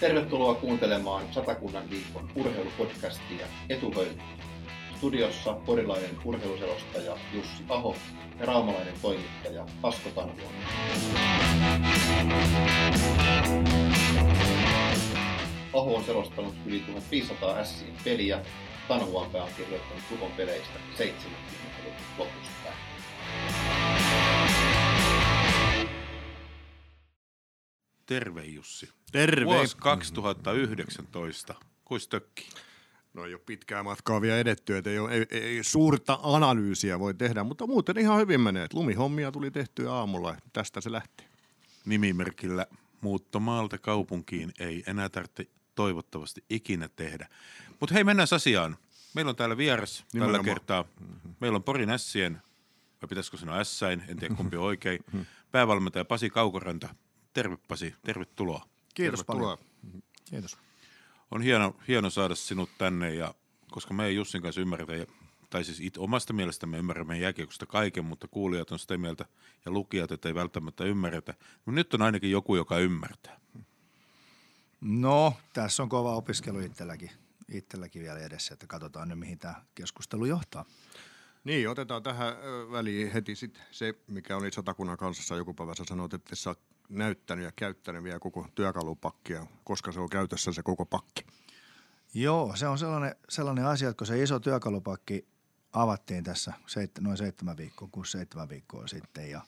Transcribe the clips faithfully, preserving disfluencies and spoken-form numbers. Tervetuloa kuuntelemaan Satakunnan viikon urheilupodcastia Etuhöyli. Studiossa porilainen urheiluselostaja Jussi Aho ja raumalainen toimittaja Asko Tanhuanpää. Aho on selostanut yli tuhatviisisataa Ässien peliä. Tanhuanpää on kirjoittanut Lukon peleistä seitsemänkymmentäluvun lopusta päin. Terve Jussi. Terve. Vuosi kaksituhattayhdeksäntoista. Kuis tökkii? No ei ole pitkää matkaa vielä edetty, et ei, ole, ei, ei suurta analyysiä voi tehdä, mutta muuten ihan hyvin menee. Lumihommia tuli tehtyä aamulla, tästä se lähti. Nimimerkillä muutto maalta kaupunkiin ei enää tarvitse toivottavasti ikinä tehdä. Mutta hei, mennään asiaan. Meillä on täällä vieras Nimenomaan. Tällä kertaa. Meillä on Porin Ässien, vai pitäisikö sanoa Ässäin, en tiedä kumpi on oikein, päävalmentaja Pasi Kaukoranta. Terve Pasi, tervetuloa. Kiitos tervetuloa. Paljon. Kiitos. On hieno, hieno saada sinut tänne, ja koska me ei Jussin kanssa ymmärretä, tai siis it, omasta mielestä me ymmärrämme jääkiekosta kaiken, mutta kuulijat on sitä mieltä ja lukijat, että ei välttämättä ymmärretä. Mutta nyt on ainakin joku, joka ymmärtää. No, tässä on kova opiskelu itselläkin, itselläkin vielä edessä, että katsotaan nyt mihin tämä keskustelu johtaa. Niin, otetaan tähän väliin heti sit se, mikä oli Satakunnan Kansassa joku päivä, sä sanoit, että sä oot näyttänyt ja käyttänyt vielä koko työkalupakkia, koska se on käytössä se koko pakki. Joo, se on sellainen, sellainen asia, että kun se iso työkalupakki avattiin tässä seit, noin seitsemän viikkoa, kuusi seitsemän viikkoa sitten, ja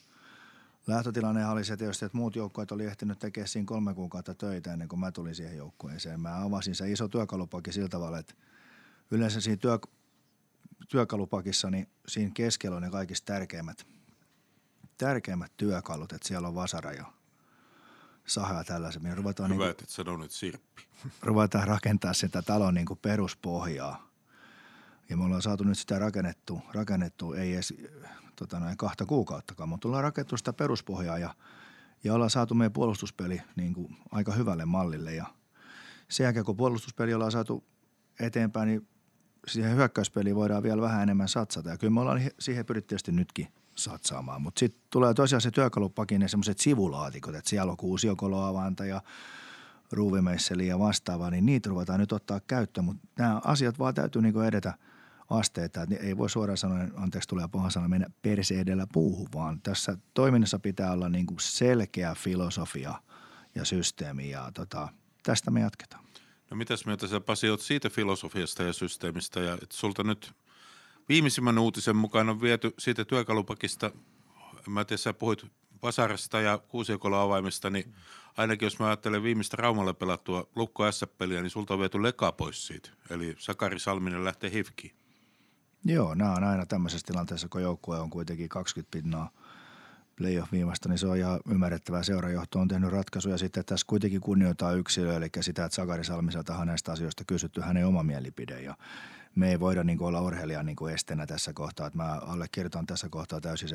lähtötilannehan oli se tietysti, että muut joukkueet oli ehtinyt tekemään siinä kolme kuukautta töitä ennen kuin mä tulin siihen joukkueeseen. Mä avasin se iso työkalupakki sillä tavalla, että yleensä siinä työ, työkalupakissa, niin siinä keskellä on ne kaikista tärkeimmät, tärkeimmät työkalut, että siellä on vasara jo. Sahaa tällaisen. Me ruvetaan Hyvä, niin kuin, et sano nyt sirppi. Ruvetaan rakentaa sitä talon niin kuin peruspohjaa. Ja me ollaan saatu nyt sitä rakennettu, rakennettu ei edes tota noin, kahta kuukauttakaan, mutta ollaan rakennettu sitä peruspohjaa ja, ja ollaan saatu meidän puolustuspeli niin kuin aika hyvälle mallille. Ja sen jälkeen, kun puolustuspeli ollaan saatu eteenpäin, niin siihen hyökkäyspeliin voidaan vielä vähän enemmän satsata. Ja kyllä me ollaan siihen pyritty tietysti nytkin satsaamaan, mutta sitten tulee tosiaan se työkalupakin ne semmoiset sivulaatikot, että siellä on kuusiokoloavanta ja ruuvimeisseli ja vastaavaa, niin niitä ruvetaan nyt ottaa käyttöön, mutta nämä asiat vaan täytyy niinku edetä asteita, että ei voi suoraan sanoa, anteeksi tulee paha sana, mennä perse edellä puuhun, vaan tässä toiminnassa pitää olla niinku selkeä filosofia ja systeemi ja tota, tästä me jatketaan. No mitäs mieltä sä Pasi oot siitä filosofiasta ja systeemistä ja että sulta nyt viimeisimmän uutisen mukaan on viety siitä työkalupakista, en mä tiedä, sä puhuit vasarasta ja kuusiokola-avaimista, niin ainakin jos mä ajattelen viimeistä Raumalle pelattua Lukko Ässät-peliä, niin sulta on viety leka pois siitä. Eli Sakari Salminen lähtee H I F K:iin. Joo, nämä on aina tämmöisessä tilanteessa, kun joukkue on kuitenkin kaksikymmentä pinnaa playoff viimasta, niin se on ihan ymmärrettävää. Seurajohto on tehnyt ratkaisuja sitten, että tässä kuitenkin kunnioittaa yksilöä, eli sitä, että Sakari Salmiseltahan näistä asioista kysytty hänen oma mielipide ja me ei voida niin kuin olla urheilijan niin kuin esteenä tässä kohtaa, että mä allekirjoitan tässä kohtaa täysin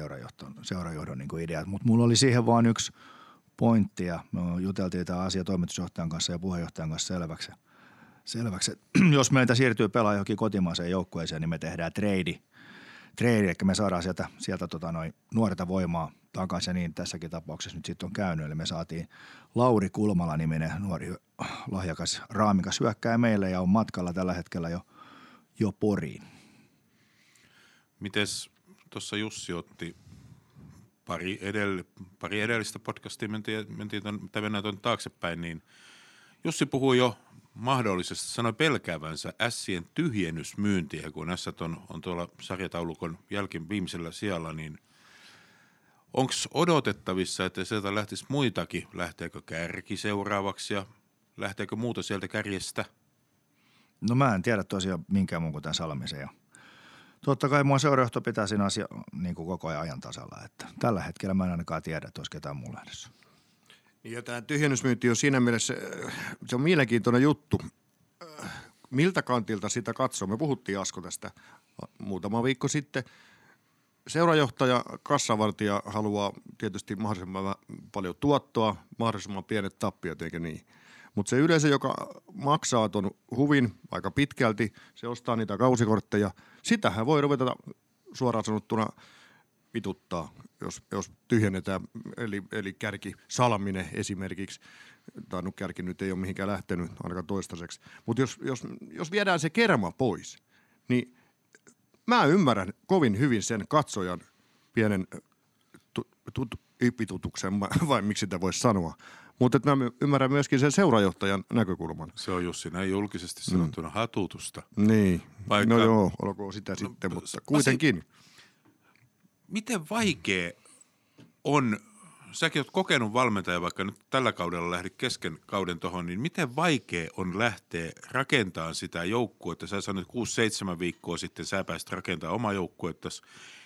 seurajohdon niin kuin ideat. Mutta mulla oli siihen vaan yksi pointti ja me juteltiin tämä asia toimitusjohtajan kanssa ja puheenjohtajan kanssa selväksi. selväksi. Jos meitä siirtyy pelaa johonkin kotimaiseen joukkueeseen, niin me tehdään treidi. Treidi, eli me saadaan sieltä, sieltä tota noin nuorta voimaa takaisin ja niin tässäkin tapauksessa nyt sitten on käynyt. Eli me saatiin Lauri Kulmala niminen nuori lahjakas raamikas hyökkääjä meille ja on matkalla tällä hetkellä jo jo Poriin. Mites tuossa Jussi otti pari, edell, pari edellistä podcastia, mentiin, mentiin ton, tai mennään tuonne taaksepäin, niin Jussi puhui jo mahdollisesti, sanoi pelkäävänsä Ässien tyhjennysmyyntiä, kun Ässät on, on tuolla sarjataulukon jälkeen viimeisellä sijalla, niin onko odotettavissa, että sieltä lähtisi muitakin, lähteekö kärki seuraavaksi ja lähteekö muuta sieltä kärjestä? No mä en tiedä tosiaan minkään muun kuin tämän Salmisen ja totta kai mua seurajohto pitää siinä asia niin kuin koko ajan ajan tasalla, että tällä hetkellä mä en ainakaan tiedä, että olisi ketään muun lähdössä. Ja tämä tyhjennysmyynti on siinä mielessä, se on mielenkiintoinen juttu. Miltä kantilta sitä katsoo? Me puhuttiin Asko tästä muutama viikko sitten. Seurajohtaja, kassavartija haluaa tietysti mahdollisimman paljon tuottoa, mahdollisimman pienet tappiot, eikä niin? Mutta se yleisö, joka maksaa ton huvin aika pitkälti, se ostaa niitä kausikortteja. Sitähän voi ruveta suoraan sanottuna vituttaa, jos, jos tyhjennetään. Eli, eli kärki Salminen esimerkiksi, tai no kärki nyt ei ole mihinkään lähtenyt ainakaan toistaiseksi. Mutta jos, jos, jos viedään se kerma pois, niin mä ymmärrän kovin hyvin sen katsojan pienen tu, tu, tu, ypitutuksen, vai miksi sitä voisi sanoa. Mutta mä ymmärrän myöskin sen seurajohtajan näkökulman. Se on Jussi näin julkisesti sanottuna mm. hatutusta. Niin, vaikka... no joo, olkoon sitä no, sitten, mutta kuitenkin. Pasi, miten vaikea on, säkin oot kokenut valmentaja, vaikka nyt tällä kaudella lähdit kesken kauden tohon, niin miten vaikea on lähteä rakentamaan sitä joukkuetta? Sä sanoit kuusi seitsemän viikkoa sitten, sä pääsit rakentamaan omaa joukkuettasi.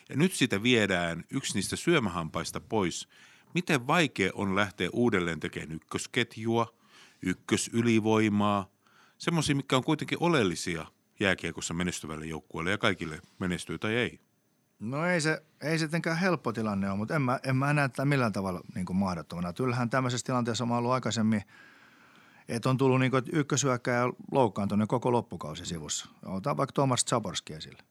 Ja nyt sitä viedään yksi niistä syömähampaista pois. Miten vaikea on lähteä uudelleen tekemään ykkösketjua, ykkösylivoimaa, semmoisia, mitkä on kuitenkin oleellisia jääkiekossa menestyvälle joukkueelle ja kaikille menestyy tai ei? No ei se, ei tietenkään helppo tilanne ole, mutta en mä, en mä näe tätä millään tavalla niin kuin mahdottomana. Kyllähän tämmöisessä tilanteessa on ollut aikaisemmin, että on tullut niin kuin, että ykkösyökkäjä loukkaantunut koko loppukausi sivussa. Otetaan vaikka Tomas Zaborski esille.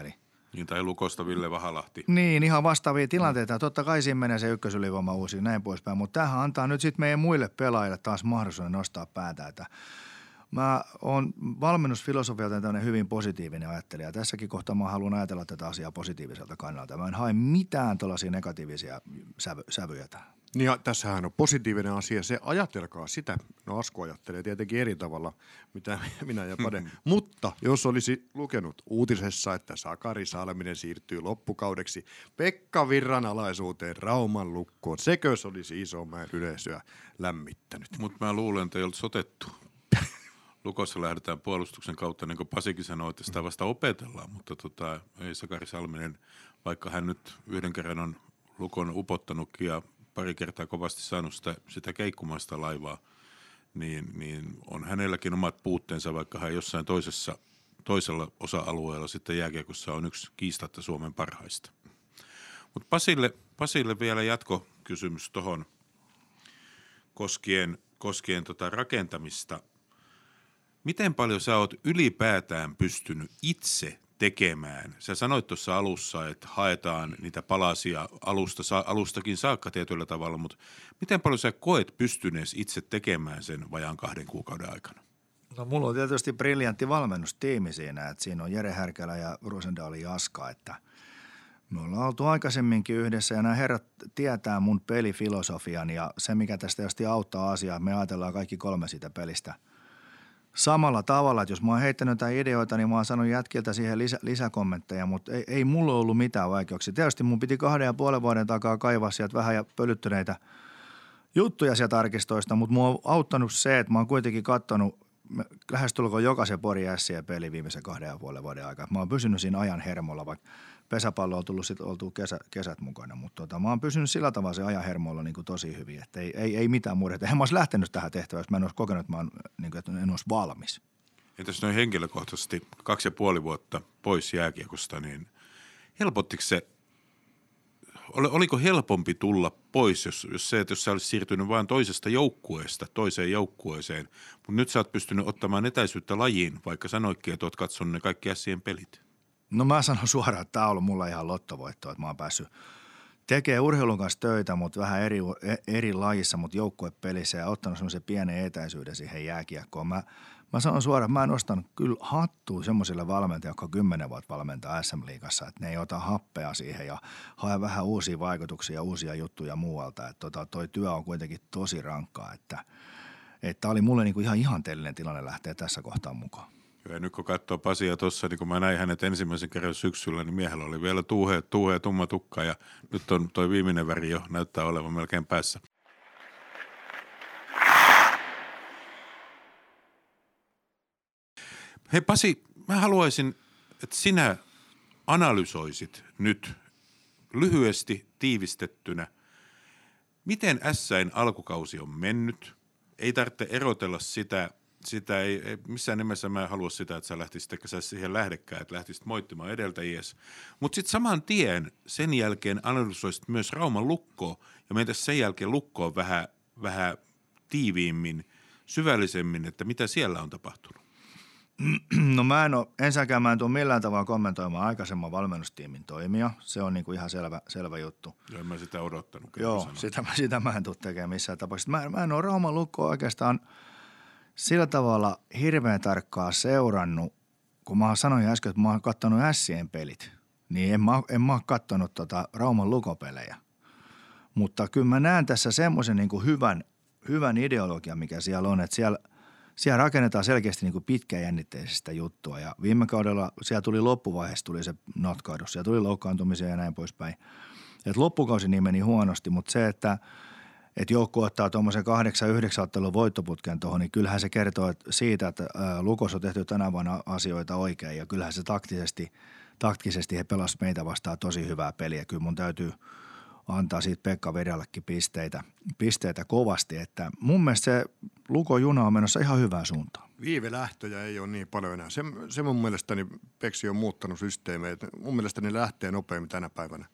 Eli... Niin, tai Lukosta Ville Vahalahti. Niin, ihan vastaavia tilanteita. Totta kai siinä menee se ykkösylivoima uusi näin poispäin, mutta tämähän antaa nyt sitten meidän muille pelaajille taas mahdollisuuden nostaa päätä. Että mä oon valmennusfilosofialtaan tämmöinen hyvin positiivinen ajattelija. Tässäkin kohtaa mä haluan ajatella tätä asiaa positiiviselta kannalta. Mä en hae mitään tuollaisia negatiivisia sävy- sävyjä tähän. Niin, ja tässähän on positiivinen asia. Se ajatelkaa sitä. No Asko ajattelee tietenkin eri tavalla, mitä minä ja Pade. Mutta jos olisi lukenut uutisessa, että Sakari Salminen siirtyy loppukaudeksi Pekka Virran alaisuuteen Rauman Lukkoon, sekös olisi Isomäen yleisöä lämmittänyt. Mutta mä luulen, että ei ollut sotettu. Lukossa lähdetään puolustuksen kautta, niin kuin Pasikin sanoi, että sitä vasta opetellaan. Mutta tota, ei Sakari Salminen, vaikka hän nyt yhden kerran on Lukon upottanutkin ja pari kertaa kovasti saanut sitä, sitä keikkumaista laivaa, niin, niin on hänelläkin omat puutteensa, vaikka hän jossain toisessa, toisella osa-alueella sitten jääkiekossa on yksi kiistatta Suomen parhaista. Mutta Pasille, Pasille vielä jatkokysymys tuohon koskien, koskien tota rakentamista. Miten paljon sä oot ylipäätään pystynyt itse tekemään? Sä sanoit tuossa alussa, että haetaan niitä palasia alusta, alustakin saakka tietyllä tavalla, mutta miten paljon sä koet pystyneesi itse tekemään sen vajaan kahden kuukauden aikana? No mulla on tietysti briljantti valmennustiimi siinä, että siinä on Jere Härkälä ja Rosendali Aska, että me ollaan oltu aikaisemminkin yhdessä ja nämä herrat tietää mun pelifilosofian ja se mikä tästä tietysti auttaa asiaa, me ajatellaan kaikki kolme sitä pelistä samalla tavalla, että jos mä oon heittänyt jotain ideoita, niin mä oon saanut jätkiltä siihen lisä, lisäkommentteja, mutta ei, ei mulla ollut mitään vaikeuksia. Tietysti mun piti kahden ja puolen vuoden takaa kaivaa sieltä vähän ja pölyttyneitä juttuja sieltä arkistoista, mutta mua on auttanut se, että mä oon kuitenkin katsonut lähestulkoon jokaisen Porin Ässien peli viimeisen kahden ja puolen vuoden aikaa. Mä oon pysynyt siinä ajan hermolla, vaikka pesäpallo on tullut sit oltua kesä, kesät mukana, mutta tota, mä oon pysynyt sillä tavalla se ajan hermolla niin kuin tosi hyvin, että ei, ei, ei mitään murheita. En mä olisi lähtenyt tähän tehtävään, jos mä en olisi kokenut, että mä oon, niin kuin, että en olisi valmis. Entäs noin henkilökohtaisesti kaksi ja puoli vuotta pois jääkiekosta, niin helpottiko se, oliko helpompi tulla pois, jos, jos se, että jos sä olisit siirtynyt vain toisesta joukkueesta toiseen joukkueeseen, mutta nyt sä oot pystynyt ottamaan etäisyyttä lajiin, vaikka sanoitkin, että oot katsonut ne kaikki Ässien pelit? No mä sanon suoraan, että tämä on ollut mulla ihan lottovoitto, että mä oon päässyt tekemään urheilun kanssa töitä, mutta vähän eri, eri lajissa, mutta joukkuepelissä ja ottanut semmoisen pienen etäisyyden siihen jääkiekkoon. Mä, mä sanon suoraan, mä en ostanut kyllä hattua semmoisille valmentajille, jotka kymmenen vuotta valmentaa S M-liigassa, että ne ei ota happea siihen ja hae vähän uusia vaikutuksia ja uusia juttuja muualta. Että tota, toi työ on kuitenkin tosi rankkaa, että tämä oli mulle niinku ihan ihanteellinen tilanne lähteä tässä kohtaa mukaan. Ja nyt kun katsoo Pasia tuossa, niin kun mä näin hänet ensimmäisen kerran syksyllä, niin miehellä oli vielä tuuhea, tuuhea, tumma tukka ja nyt on toi viimeinen väri jo näyttää olevan melkein päässä. Hei Pasi, mä haluaisin, että sinä analysoisit nyt lyhyesti tiivistettynä, miten Ässäin alkukausi on mennyt. Ei tarvitse erotella sitä. Sitä ei, ei missään nimessä mä en halua sitä, että sä lähtisit, että sä siihen lähdekään, että lähtisit moittimaan edeltäjies. Mutta sitten saman tien sen jälkeen analysoisit myös Rauman Lukkoa ja mentäisiin sen jälkeen Lukkoon vähän, vähän tiiviimmin, syvällisemmin, että mitä siellä on tapahtunut. No mä en ole, ensinnäkään mä en tule millään tavalla kommentoimaan aikaisemman valmennustiimin toimia. Se on niinku ihan selvä, selvä juttu. Ja en mä sitä odottanut. Joo, sitä, sitä mä en tule tekemään missään tapauksessa. Mä, mä en ole Rauman Lukkoa oikeastaan sillä tavalla hirveän tarkkaa seurannut, kun mä sanoin äsken, että mä oon kattonut Ässien pelit. Niin en mä, en mä ole kattonut tota Rauman Lukopelejä. Mutta kyllä mä näen tässä semmoisen niinku hyvän, hyvän ideologian, mikä siellä on, että siellä – siellä rakennetaan selkeästi niin pitkäjännitteisestä juttua ja viime kaudella siellä tuli loppuvaiheessa tuli se notkahdus, siellä tuli loukkaantumisia ja näin poispäin. Et loppukausi niin meni huonosti, mutta se, että et joukkue ottaa tuommoisen kahdeksan yhdeksän ottelun voittoputken tuohon, niin kyllähän se kertoo siitä, että Lukossa on tehty tänä vuonna asioita oikein ja kyllähän se taktisesti, taktisesti he pelasivat meitä vastaan tosi hyvää peliä. Kyllä mun täytyy antaa siitä Pekka Virjallekin pisteitä, pisteitä kovasti, että mun mielestä se Lukon juna on menossa ihan hyvään suuntaan. Viivelähtöjä ei ole niin paljon enää. Se, se mun mielestäni Peksi on muuttanut systeemejä. Mun mielestäni lähtee nopeammin tänä päivänä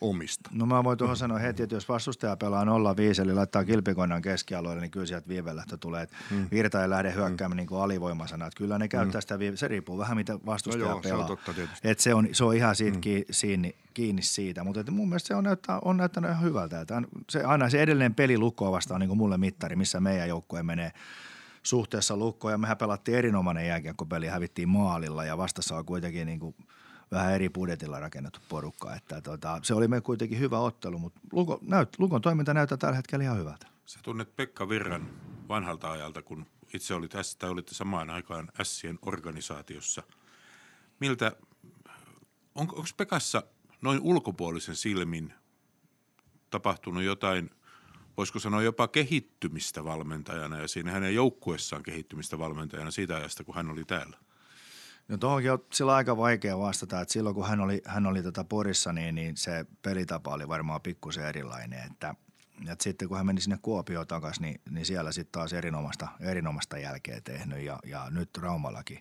omista. No mä voin tuohon sanoa heti, että jos vastustaja pelaa nolla viisi, eli laittaa kilpikonnan keskialueelle, niin kyllä sieltä viivelähtö tulee. Mm. Virta ei lähde hyökkäämään mm. niin kuin alivoimasana. Että kyllä ne käyttää mm. sitä viive- se riippuu vähän mitä vastustaja no joo, pelaa. Se on totta tietysti. Että se on, se on ihan siitä mm. kiinni siitä, mutta mun mielestä se on, näyttä, on näyttänyt ihan hyvältä. Että se, aina se edellinen peli Lukkoa vastaan niin kuin mulle mittari, missä meidän joukkue menee suhteessa Lukkoon. Ja mehän pelattiin erinomainen jääkiekkopeli, hävittiin maalilla ja vastassa on kuitenkin niin kuin vähän eri budjetilla rakennettu porukka, että tuota, se oli meille kuitenkin hyvä ottelu, mutta Luko, näyt, Lukon toiminta näyttää tällä hetkellä ihan hyvältä. Sä tunnet Pekka Virran vanhalta ajalta, kun itse olit äs, tai olitte samaan aikaan Ässien organisaatiossa. Miltä, on, onko Pekassa noin ulkopuolisen silmin tapahtunut jotain, voisiko sanoa jopa kehittymistä valmentajana ja siinä hänen joukkuessaan kehittymistä valmentajana siitä ajasta, kun hän oli täällä? No tuohonkin on sillä aika vaikea vastata, että silloin kun hän oli, hän oli tota Porissa, niin, niin se pelitapa oli varmaan pikkusen erilainen. Että, että sitten kun hän meni sinne Kuopioon takaisin, niin, niin siellä sitten taas erinomaista, erinomaista jälkeä tehnyt ja, ja nyt Raumallakin.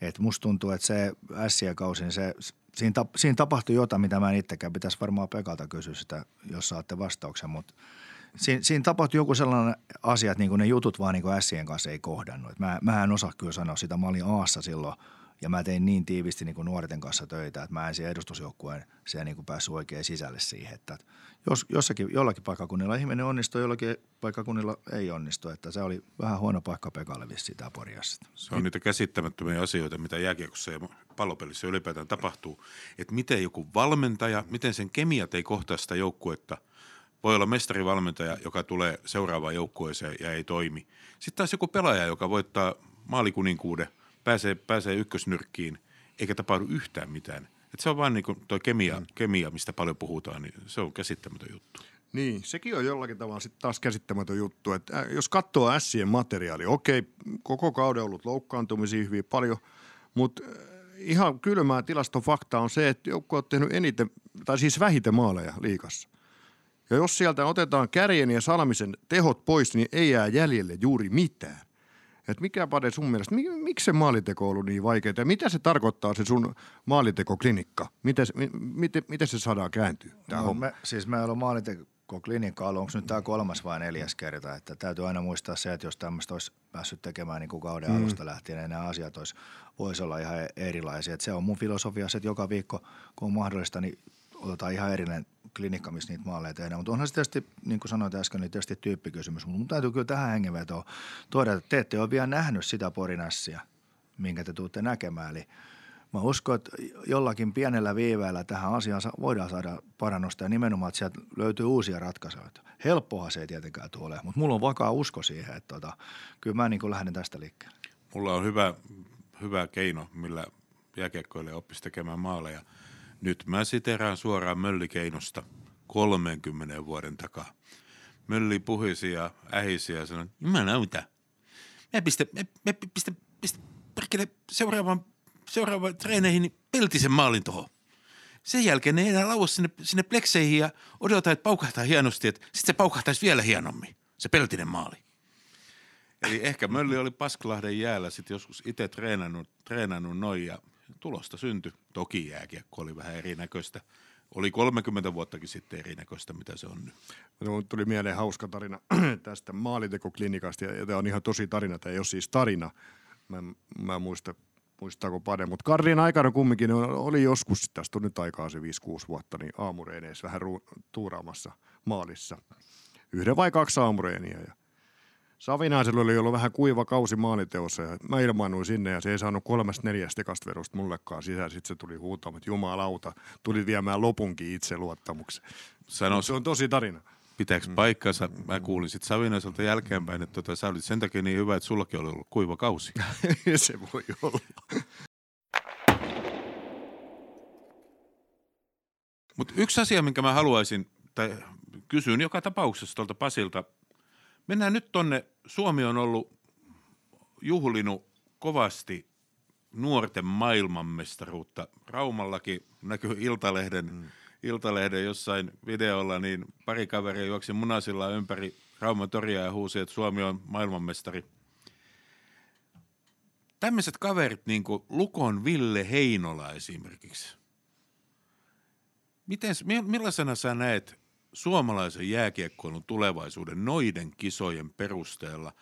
Että musta tuntuu, että se Ässien kausi, niin se, siinä, tap, siinä tapahtui jotain, mitä mä en itsekään. Pitäisi varmaan Pekalta kysyä sitä, jos saatte vastauksen, mutta Siin, siinä tapahtui joku sellainen asia, että niinku ne jutut vaan niinku Ässien kanssa ei kohdannut. Mä, mä en osaa kyllä sanoa sitä. Mä olin Aassa silloin ja mä tein niin tiivisti niinku nuorten kanssa töitä, että mä en siihen edustusjoukkueen siihen niinku päässyt oikein sisälle siihen. Että jos, jossakin, jollakin paikkakunnilla ihminen onnistui, jollakin paikkakunnilla ei onnistu. Että se oli vähän huono paikka Pekalle vissiin tää Porjassa. Se on niitä käsittämättömiä asioita, mitä jääkiekossa ja pallopelissä ylipäätään tapahtuu. Että miten joku valmentaja, miten sen kemiat ei kohtaa sitä joukkuetta. Voi olla mestarivalmentaja, joka tulee seuraavaan joukkueeseen ja ei toimi. Sitten taas joku pelaaja, joka voittaa maalikuninkuuden, pääsee, pääsee ykkösnyrkkiin, eikä tapahdu yhtään mitään. Et se on vaan niin kuin tuo kemia, kemia, mistä paljon puhutaan, niin se on käsittämätön juttu. Niin, sekin on jollakin tavalla sitten taas käsittämätön juttu. Et jos katsoo Ässien materiaali, okei, koko kauden ollut loukkaantumisia hyvin paljon, mutta ihan kylmää tilastofaktaa on se, että joukkue on tehnyt eniten, tai siis vähiten maaleja liigassa. Ja jos sieltä otetaan Kärjen ja Salmisen tehot pois, niin ei jää jäljelle juuri mitään. Et mikä Pade sun mielestä, miksi se maaliteko on ollut niin vaikeaa ja mitä se tarkoittaa se sun maalintekoklinikka? Miten, miten, miten se saadaan kääntyä? No, me, siis meillä on maalintekoklinikka ollut, onko nyt tämä kolmas vai neljäs kerta? Että täytyy aina muistaa se, että jos tämmöistä olisi päässyt tekemään niin kuin kauden alusta lähtien, niin nämä asiat olisi, voisi olla ihan erilaisia. Et se on mun filosofia se, että joka viikko kun on mahdollista, niin otetaan ihan erillinen klinikka, missä niitä maaleja tehdään. Mutta onhan se tietysti, niin kuin sanoit äsken, niin tietysti tyyppikysymys. Mutta täytyy kyllä tähän hengenvetoon tuoda, että te ette ole vielä nähnyt sitä Porin Ässiä, minkä te tuutte näkemään. Eli mä uskon, että jollakin pienellä viiveellä tähän asiaan voidaan saada parannusta ja nimenomaan, että sieltä löytyy uusia ratkaisuja. Helppohan se ei tietenkään tule, mutta mulla on vakaa usko siihen, että tota, kyllä mä niin kuin lähden tästä liikkeelle. Mulla on hyvä, hyvä keino, millä jääkiekkoille oppisi tekemään maaleja. Nyt mä siteraan suoraan Möllikeinosta kolmenkymmenen vuoden takaa. Mölli puhisi ja ähisi ja sanoi, jumalauta, mä pistän, mä, mä pistän, pistän perkele seuraavaan, seuraavaan treeneihin niin peltisen maalin tohon. Sen jälkeen ne ei enää laua sinne, sinne plekseihin ja odota, että paukahtaa hienosti, että sit se paukahtaisi vielä hienommin, se peltinen maali. Eli ehkä Mölli oli Pasklahden jäällä sit joskus itse treenannut, treenannut noin ja tulosta syntyi. Toki jääkiekko oli vähän erinäköistä. Oli kolmekymmentä vuottakin sitten erinäköistä, mitä se on nyt. No, tuli mieleen hauska tarina tästä maalintekoklinikasta, ja tämä on ihan tosi tarina, tämä ei ole siis tarina. Mä en, mä en muista, muistaako Pade, mutta Karlin aikana kumminkin oli joskus, tästä on nyt aikaa se viisi kuusi vuotta, niin aamureeneissä vähän ruu- tuuraamassa maalissa. Yhden vai kaksi aamureeniä. Ja Savinaisella oli ollut vähän kuiva kausi maaliteossa ja mä ilmaannuin sinne ja se ei saanut kolmesta neljästä ekasta verosta mullekaan sisään. Sitten se tuli huutamaan, että jumalauta, tuli viemään lopunkin itseluottamuksen. Sanos, se on tosi tarina. Pitääkö paikkansa? Mä kuulin sitten Savinaiselta jälkeenpäin, että tota, sä olit sen takia niin hyvä, että sullakin oli ollut kuiva kausi. Se voi olla. Mutta yksi asia, minkä mä haluaisin, tai kysyn joka tapauksessa tuolta Pasilta. Mennään nyt tonne, Suomi on ollut juhlinut kovasti nuorten maailmanmestaruutta. Raumallakin näkyy Iltalehden, mm. Iltalehden jossain videolla, niin pari kaveria juoksi munasilla ympäri Rauman toria ja huusi, että Suomi on maailmanmestari. Tämmöiset kaverit niin kuin Lukon Ville Heinola esimerkiksi. Miten, millaisena sä näet suomalaisen jääkiekkoilun tulevaisuuden noiden kisojen perusteella?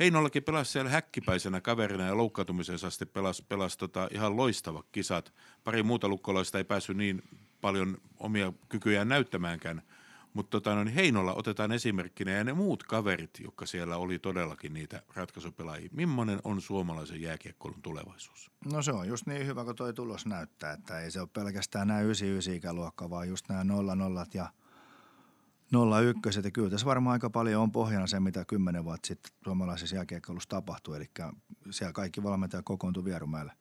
Heinolakin pelasi siellä häkkipäisenä kaverina ja loukkaantumisensa asti pelasi, pelasi tota ihan loistavat kisat. Pari muuta lukkolaista ei päässyt niin paljon omia kykyjään näyttämäänkään, mutta tota, no niin Heinola otetaan esimerkkinä ja ne muut kaverit, jotka siellä oli todellakin niitä ratkaisupelaajia. Millainen on suomalaisen jääkiekkoilun tulevaisuus? No se on just niin hyvä, kun toi tulos näyttää, että ei se ole pelkästään nämä yhdeksänkymmentäyhdeksän-ikäluokka, vaan just nämä nolla-nollat ja nolla ykköset, ja kyllä tässä varmaan aika paljon on pohjana se, mitä kymmenen vuotta sitten suomalaisessa jääkiekkoilussa tapahtui. Eli siellä kaikki valmentajat kokoontui Vierumäelle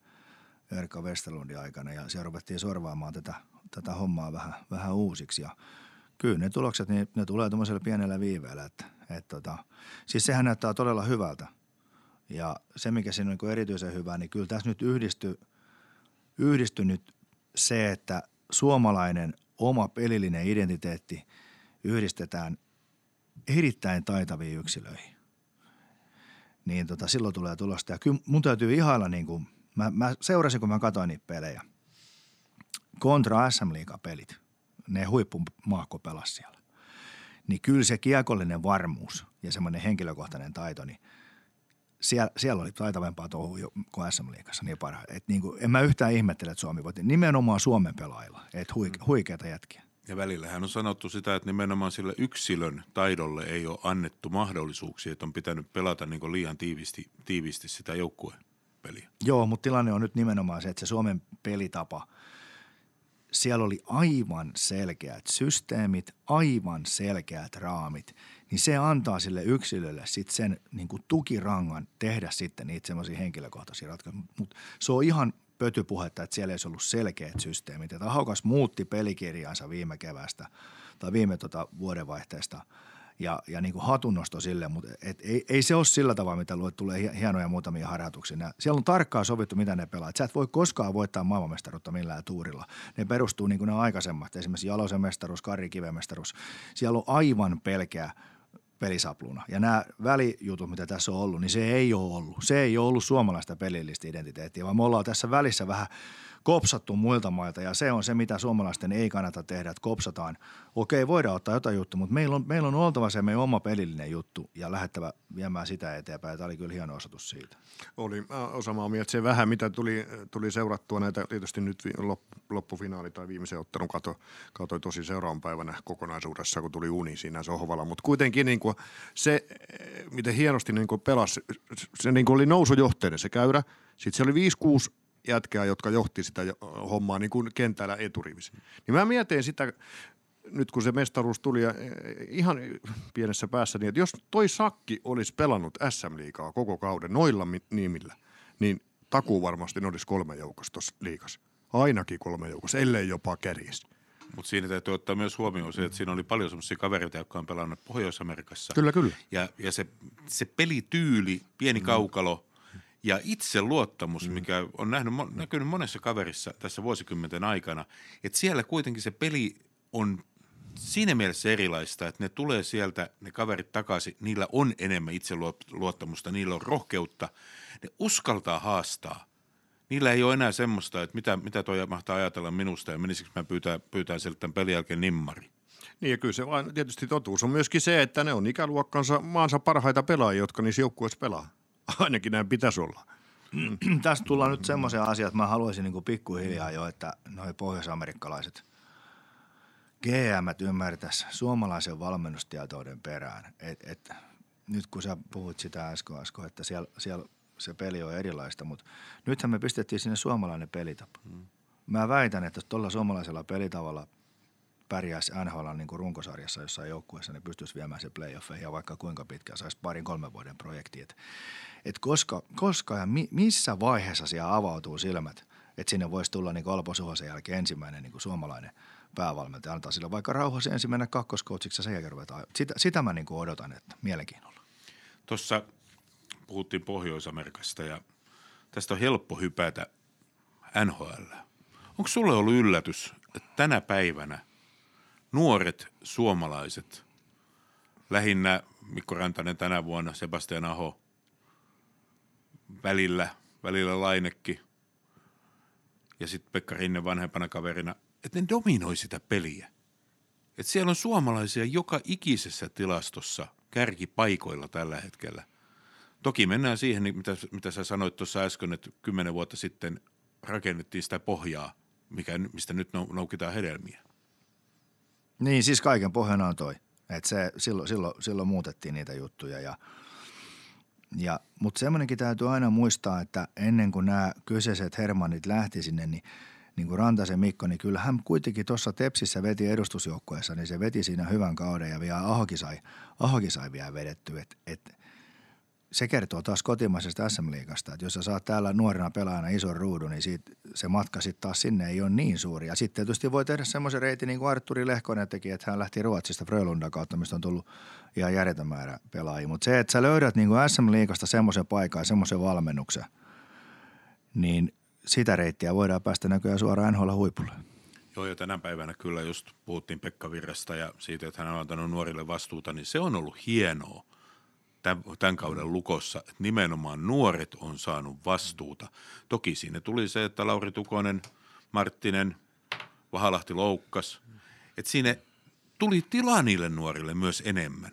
Erkka Westerlundin aikana ja siellä ruvettiin sorvaamaan tätä, tätä hommaa vähän, vähän uusiksi. Ja kyllä ne tulokset, niin ne tulee tuollaisella pienellä viiveellä. Että, et tota, siis sehän näyttää todella hyvältä ja se, mikä siinä on niin erityisen hyvä, niin kyllä tässä nyt yhdisty, yhdisty nyt se, että suomalainen oma pelillinen identiteetti – yhdistetään erittäin taitaviin yksilöihin, niin tota, silloin tulee tulosta. Ja kyllä mun täytyy ihailla, niin kuin, mä, mä seurasin, kun mä katsoin niitä pelejä, kontra S M-liigapelit, ne huippumaakko pelasi siellä. Niin kyllä se kiekollinen varmuus ja semmoinen henkilökohtainen taito, niin siellä, siellä oli taitavampaa touhua kuin S M-liigassa niin parhaita. Et niin kuin, en mä yhtään ihmettele, että Suomi voitti nimenomaan Suomen pelaajilla, että huike, huikeita jätkiä. Ja välillähän on sanottu sitä, että nimenomaan sille yksilön taidolle ei ole annettu mahdollisuuksia, että on pitänyt pelata niin kuin liian tiivisti, tiivisti sitä joukkuepeliä. Joo, mutta tilanne on nyt nimenomaan se, että se Suomen pelitapa, siellä oli aivan selkeät systeemit, aivan selkeät raamit, niin se antaa sille yksilölle sitten sen niin kuin tukirangan tehdä sitten niitä semmoisia henkilökohtaisia ratkaisuja, mutta se on ihan pötypuhetta, että siellä ei ollut selkeät systeemit. Ja Ahokas muutti pelikirjaansa viime kevästä tai viime tota vuodenvaihteesta ja, ja niin kuin hatunnosto sille, mutta et ei, ei se ole sillä tavalla, mitä tulee hienoja muutamia harjoituksia. Ja siellä on tarkkaan sovittu, mitä ne pelaa. Et sä et voi koskaan voittaa maailmanmestaruutta millään tuurilla. Ne perustuu niin kuin ne aikaisemmat, esimerkiksi Jalosen mestaruus, Karri Kiven mestaruus. Siellä on aivan pelkeä pelisapluna. Ja nämä välijutut, mitä tässä on ollut, niin se ei ole ollut. Se ei ole ollut suomalaista pelillistä identiteettiä, vaan me ollaan tässä välissä vähän kopsattu muilta mailta ja se on se, mitä suomalaisten ei kannata tehdä, että kopsataan. Okei, voidaan ottaa jotain juttu, mutta meillä on, meillä on oltava se meidän oma pelillinen juttu ja lähettävä viemään sitä eteenpäin. Tämä oli kyllä hieno osoitus siitä. Oli samaa mieltä se vähän, mitä tuli, tuli seurattua näitä tietysti nyt loppufinaali tai viimeisen ottelun kato, katsoi tosi seuraavan päivänä kokonaisuudessa, kun tuli uni siinä sohvalla, mutta kuitenkin niin kuin se, miten hienosti niin kuin pelasi, se niin kuin oli nousujohteinen se käyrä, sitten se oli viisi kuusi jätkää, jotka johti sitä hommaa niin kuin kentällä eturivissä. Niin mä mietin sitä, nyt kun se mestaruus tuli ja ihan pienessä päässä, niin että jos toi Sakki olisi pelannut S M-liigaa koko kauden noilla nimillä, niin takuu varmasti ne olisi kolme joukossa tuossa liigassa. Ainakin kolme joukossa, ellei jopa kärjistä. Mutta siinä täytyy ottaa myös huomioon se, että siinä oli paljon semmoisia kavereita, jotka on pelannut Pohjois-Amerikassa. Kyllä, kyllä. Ja, ja se, se pelityyli, pieni kaukalo, ja itse luottamus, mikä on nähnyt, näkynyt monessa kaverissa tässä vuosikymmenten aikana, että siellä kuitenkin se peli on siinä mielessä erilaista, että ne tulee sieltä, ne kaverit takaisin, niillä on enemmän itseluottamusta, niillä on rohkeutta, ne uskaltaa haastaa. Niillä ei ole enää semmoista, että mitä, mitä toi mahtaa ajatella minusta ja menisikö mä pyytää, pyytää sieltä tämän pelin jälkeen nimmari. Niin ja kyllä se vain tietysti totuus on myöskin se, että ne on ikäluokkansa maansa parhaita pelaajia, jotka niissä joukkueissa pelaa. Ainakin näin pitäisi olla. Tästä tullaan nyt semmoisia asioita, että mä haluaisin niin kuin pikkuhiljaa jo, että noi pohjoisamerikkalaiset G M:t ymmärtäisi suomalaisen valmennustietouden perään. Et, et, nyt kun sä puhut sitä äsken, Asko, että siellä, siellä se peli on erilaista, mutta nythän me pistettiin sinne suomalainen pelitapa. Mm. Mä väitän, että tuolla suomalaisella pelitavalla pärjäisi N H L niin kuin runkosarjassa jossain joukkueessa, niin pystyisi viemään se playoffeihin ja vaikka kuinka pitkään saisi parin kolmen vuoden projekti. Et, et koska, koska ja mi, missä vaiheessa siellä avautuu silmät, että sinne voisi tulla niin kuin Alpo Suhosen jälkeen ensimmäinen niin kuin suomalainen päävalmentaja. Antaa sille vaikka rauhassa ensin mennä kakkoskoutsiksi ja sen jälkeen ruvetaan. Sitä, sitä mä niin kuin odotan, että mielenkiinnolla. Tuossa puhuttiin Pohjois-Amerikasta ja tästä on helppo hypätä N H L. Onko sulle ollut yllätys, että tänä päivänä nuoret suomalaiset, lähinnä Mikko Rantanen tänä vuonna, Sebastian Aho, välillä, välillä Lainekki ja sitten Pekka Rinne vanhempana kaverina, että ne dominoi sitä peliä. Että siellä on suomalaisia joka ikisessä tilastossa kärkipaikoilla tällä hetkellä. Toki mennään siihen, mitä, mitä sä sanoit tuossa äsken, että kymmenen vuotta sitten rakennettiin sitä pohjaa, mikä, mistä nyt noukitaan hedelmiä. Niin, siis kaiken pohjana on toi. Et se, silloin, silloin, silloin muutettiin niitä juttuja. Ja, ja, mutta semmoinenkin täytyy aina muistaa, että ennen kuin nämä kyseiset hermanit lähti sinne, niin, niin kuin Rantasen Mikko, niin kyllä hän kuitenkin tuossa Tepsissä veti edustusjoukkueessa, niin se veti siinä hyvän kauden ja vielä Ahokin sai, Ahokin sai vielä vedettyä. Et, et, se kertoo taas kotimaisesta S M-liigasta, että jos sä saat täällä nuorena pelaajana ison ruudun, niin siitä, se matka sitten taas sinne ei ole niin suuri. Ja sitten tietysti voi tehdä semmoisen reitin, niin kuin Arturi Lehkonen teki, että hän lähti Ruotsista Frölundan kautta, mistä on tullut ihan järjetön määrä pelaajia. Mutta se, että sä löydät niin kuin S M-liigasta semmoisen paikan ja semmoisen valmennuksen, niin sitä reittiä voidaan päästä näköjään suoraan N H L-huipulle. Joo, ja tänä päivänä kyllä just puhuttiin Pekka Virrasta ja siitä, että hän on antanut nuorille vastuuta, niin se on ollut hienoa. Tämän kauden lukossa, että nimenomaan nuoret on saanut vastuuta. Toki siinä tuli se, että Lauri Tukonen, Marttinen, Vahalahti loukkas. Että siinä tuli tilaa niille nuorille myös enemmän.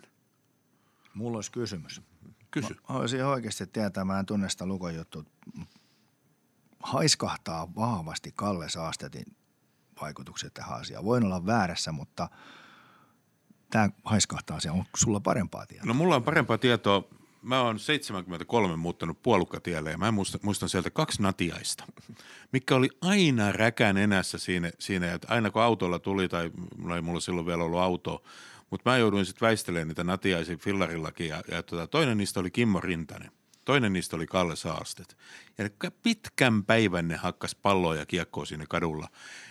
Mulla olisi kysymys. Kysy. Mä olisin oikeasti tietää, mä en tunne sitä Lukon juttua. Haiskahtaa vahvasti Kalle Saastetin vaikutukset tähän asiaan. Voin olla väärässä, mutta tämä haiskahtaa se. Onko sulla parempaa tietoa? No mulla on parempaa tietoa. Mä oon seitsemänkymmentäkolme muuttanut puolukkatielle ja mä muistan, muistan sieltä kaksi natiaista, mikä oli aina räkän enässä siinä, siinä, että aina kun autolla tuli tai mulla ei mulla silloin vielä ollut autoa, mutta mä jouduin sitten väistelemään niitä natiaisia fillarillakin ja, ja tota, toinen niistä oli Kimmo Rintanen, toinen niistä oli Kalle Saastet ja pitkän päivän ne hakkas palloa ja kiekkoa siinä kadulla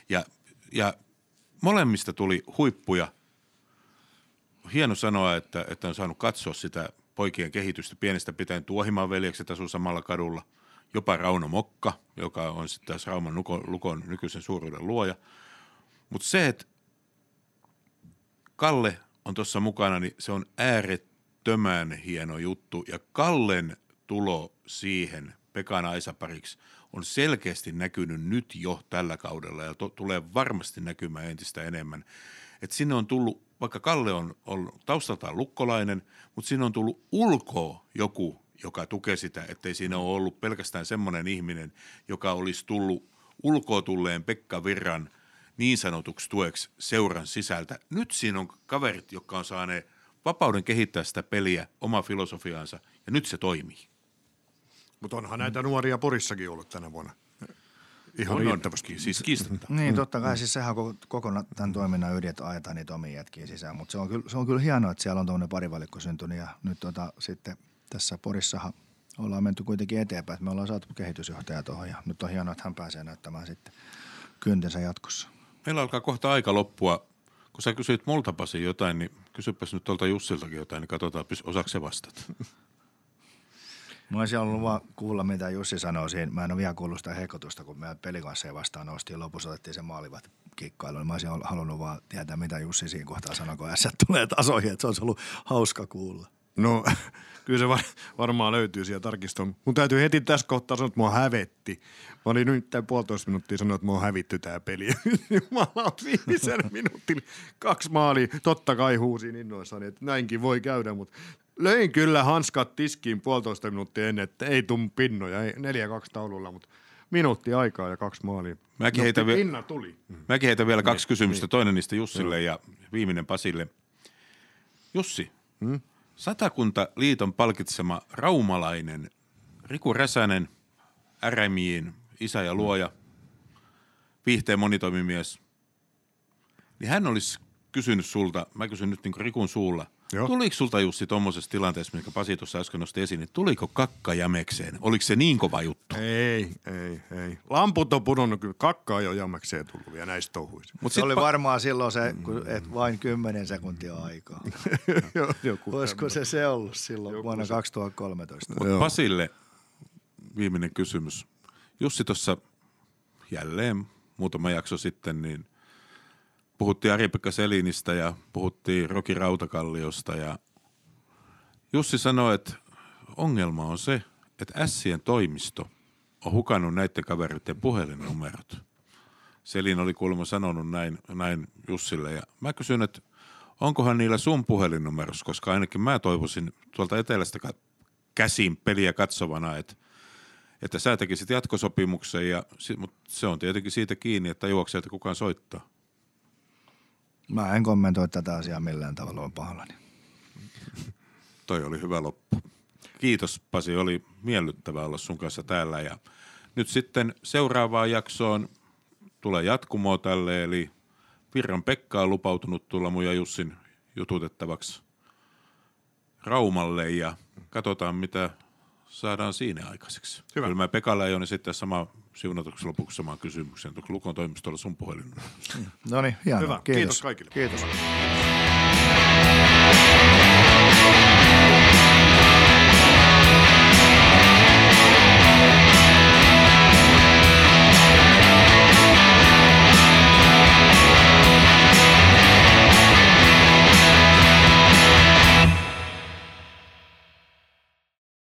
ja, ja molemmista tuli huippuja. Hieno sanoa, että, että on saanut katsoa sitä poikien kehitystä pienestä pitäen. Tuohimaan veljekset asuu samalla kadulla. Jopa Rauno Mokka, joka on sitten taas Rauman Lukon, Lukon nykyisen suuruuden luoja. Mutta se, että Kalle on tuossa mukana, niin se on äärettömän hieno juttu. Ja Kallen tulo siihen Pekan aisapariksi on selkeästi näkynyt nyt jo tällä kaudella ja to, tulee varmasti näkymään entistä enemmän. Et sinne on tullut, vaikka Kalle on, on taustaltaan lukkolainen, mutta sinne on tullut ulkoa joku, joka tukee sitä, ettei siinä ole ollut pelkästään semmoinen ihminen, joka olisi tullut ulkoa tulleen Pekka Virran niin sanotuksi tueksi seuran sisältä. Nyt siinä on kaverit, jotka on saaneet vapauden kehittää sitä peliä, oma filosofiaansa, ja nyt se toimii. Mutta onhan näitä nuoria Porissakin ollut tänä vuonna. Ihan riittävästi, siis kiistettä. Niin, totta kai. Siis sehän on koko tämän toiminnan ydin, että ajetaan niitä omia jätkiä sisään. Mutta se on kyllä, se on kyllä hienoa, että siellä on tuommoinen parivalikko syntynyt. Ja nyt tota, sitten tässä Porissahan ollaan menty kuitenkin eteenpäin. Me ollaan saatu kehitysjohtaja tuohon ja nyt on hienoa, että hän pääsee näyttämään sitten kyntensä jatkossa. Meillä alkaa kohta aika loppua. Kun sä kysyit multa, Pasi, jotain, niin kysypäs nyt tuolta Jussiltakin jotain, niin katsotaan, osaako se vastata. Mä olisin ollut vaan kuulla, mitä Jussi sanoo siinä. Mä en ole vielä kuullut sitä hekotusta, kun meidän pelikansseen vastaan noustiin. Lopussa otettiin sen maalivat kikkailuun. Mä olisin halunnut vaan tietää, mitä Jussi siinä kohtaa sanoo, kun ässät tulee tasoihin. Että se olisi ollut hauska kuulla. No, kyllä se var- varmaan löytyy siellä tarkiston. Mun täytyy heti tässä kohtaa sanoa, että mua hävetti. Mä olin nyt tämän puolitoista minuuttia sanoa, että mua on hävitty tää peli. Jumala, viimeisen minuutin kaksi maalia. Totta kai huusin innoissani, että näinkin voi käydä, mutta löin kyllä hanskat tiskiin puolitoista minuuttia ennen, että ei tuu pinnoja, ei, neljä kaksi taululla, mutta minuutti aikaa ja kaksi maalia. Mäkin heitän, vi- tuli. Mäkin heitän vielä kaksi ne, kysymystä, ne. toinen niistä Jussille ne. ja viimeinen Pasille. Jussi, hmm? Satakuntaliiton palkitsema raumalainen Riku Räsänen, R M I:n isä ja luoja, viihteen monitoimimies, niin hän olisi kysynyt sulta, mä kysyn nyt niin kuin Rikun suulla, joo. Tuliko sulta Jussi tuommoisessa tilanteessa, mikä Pasi tuossa äsken nosti esiin, niin tuliko kakka jämekseen? Oliko se niin kova juttu? Ei, ei, ei. Lamput on pudonnut, kyllä kakkaa ei ole jämekseen tullut vielä näistä touhuista. Mut se oli pa- varmaan silloin se, että vain kymmenen sekuntia aikaa. Olisiko se se ollut silloin joku vuonna se. kaksituhattakolmetoista? Mut Pasille viimeinen kysymys. Jussi tuossa jälleen muutama jakso sitten, niin puhuttiin Ari-Pekka Selinistä ja puhuttiin Roki Rautakalliosta ja Jussi sanoi, että ongelma on se, että Ässien toimisto on hukannut näiden kavereiden puhelinnumerot. Selin oli kuulemma sanonut näin, näin Jussille ja mä kysyn, että onkohan niillä sun puhelinnumeros, koska ainakin mä toivoisin tuolta etelästä käsin peliä katsovana, että että sä tekisit jatkosopimuksen, ja, mutta se on tietenkin siitä kiinni, että juoksee, että kukaan soittaa. Mä en kommentoi tätä asiaa millään tavalla, on pahallani. Toi oli hyvä loppu. Kiitos Pasi, oli miellyttävää olla sun kanssa täällä. Ja nyt sitten seuraavaan jaksoon tulee jatkumoa tälle, eli Virran Pekka on lupautunut tulla mun ja Jussin jututettavaksi Raumalle, ja katsotaan mitä saadaan siinä aikaiseksi. Hyvä. Kyllä mä Pekalla ei ole, niin sitten sama siunatuksi lopuksi samaan kysymykseen. Lukon toimistolla sun puhelin. No niin, hienoa. Hyvä, kiitos. Kiitos kaikille. Kiitos.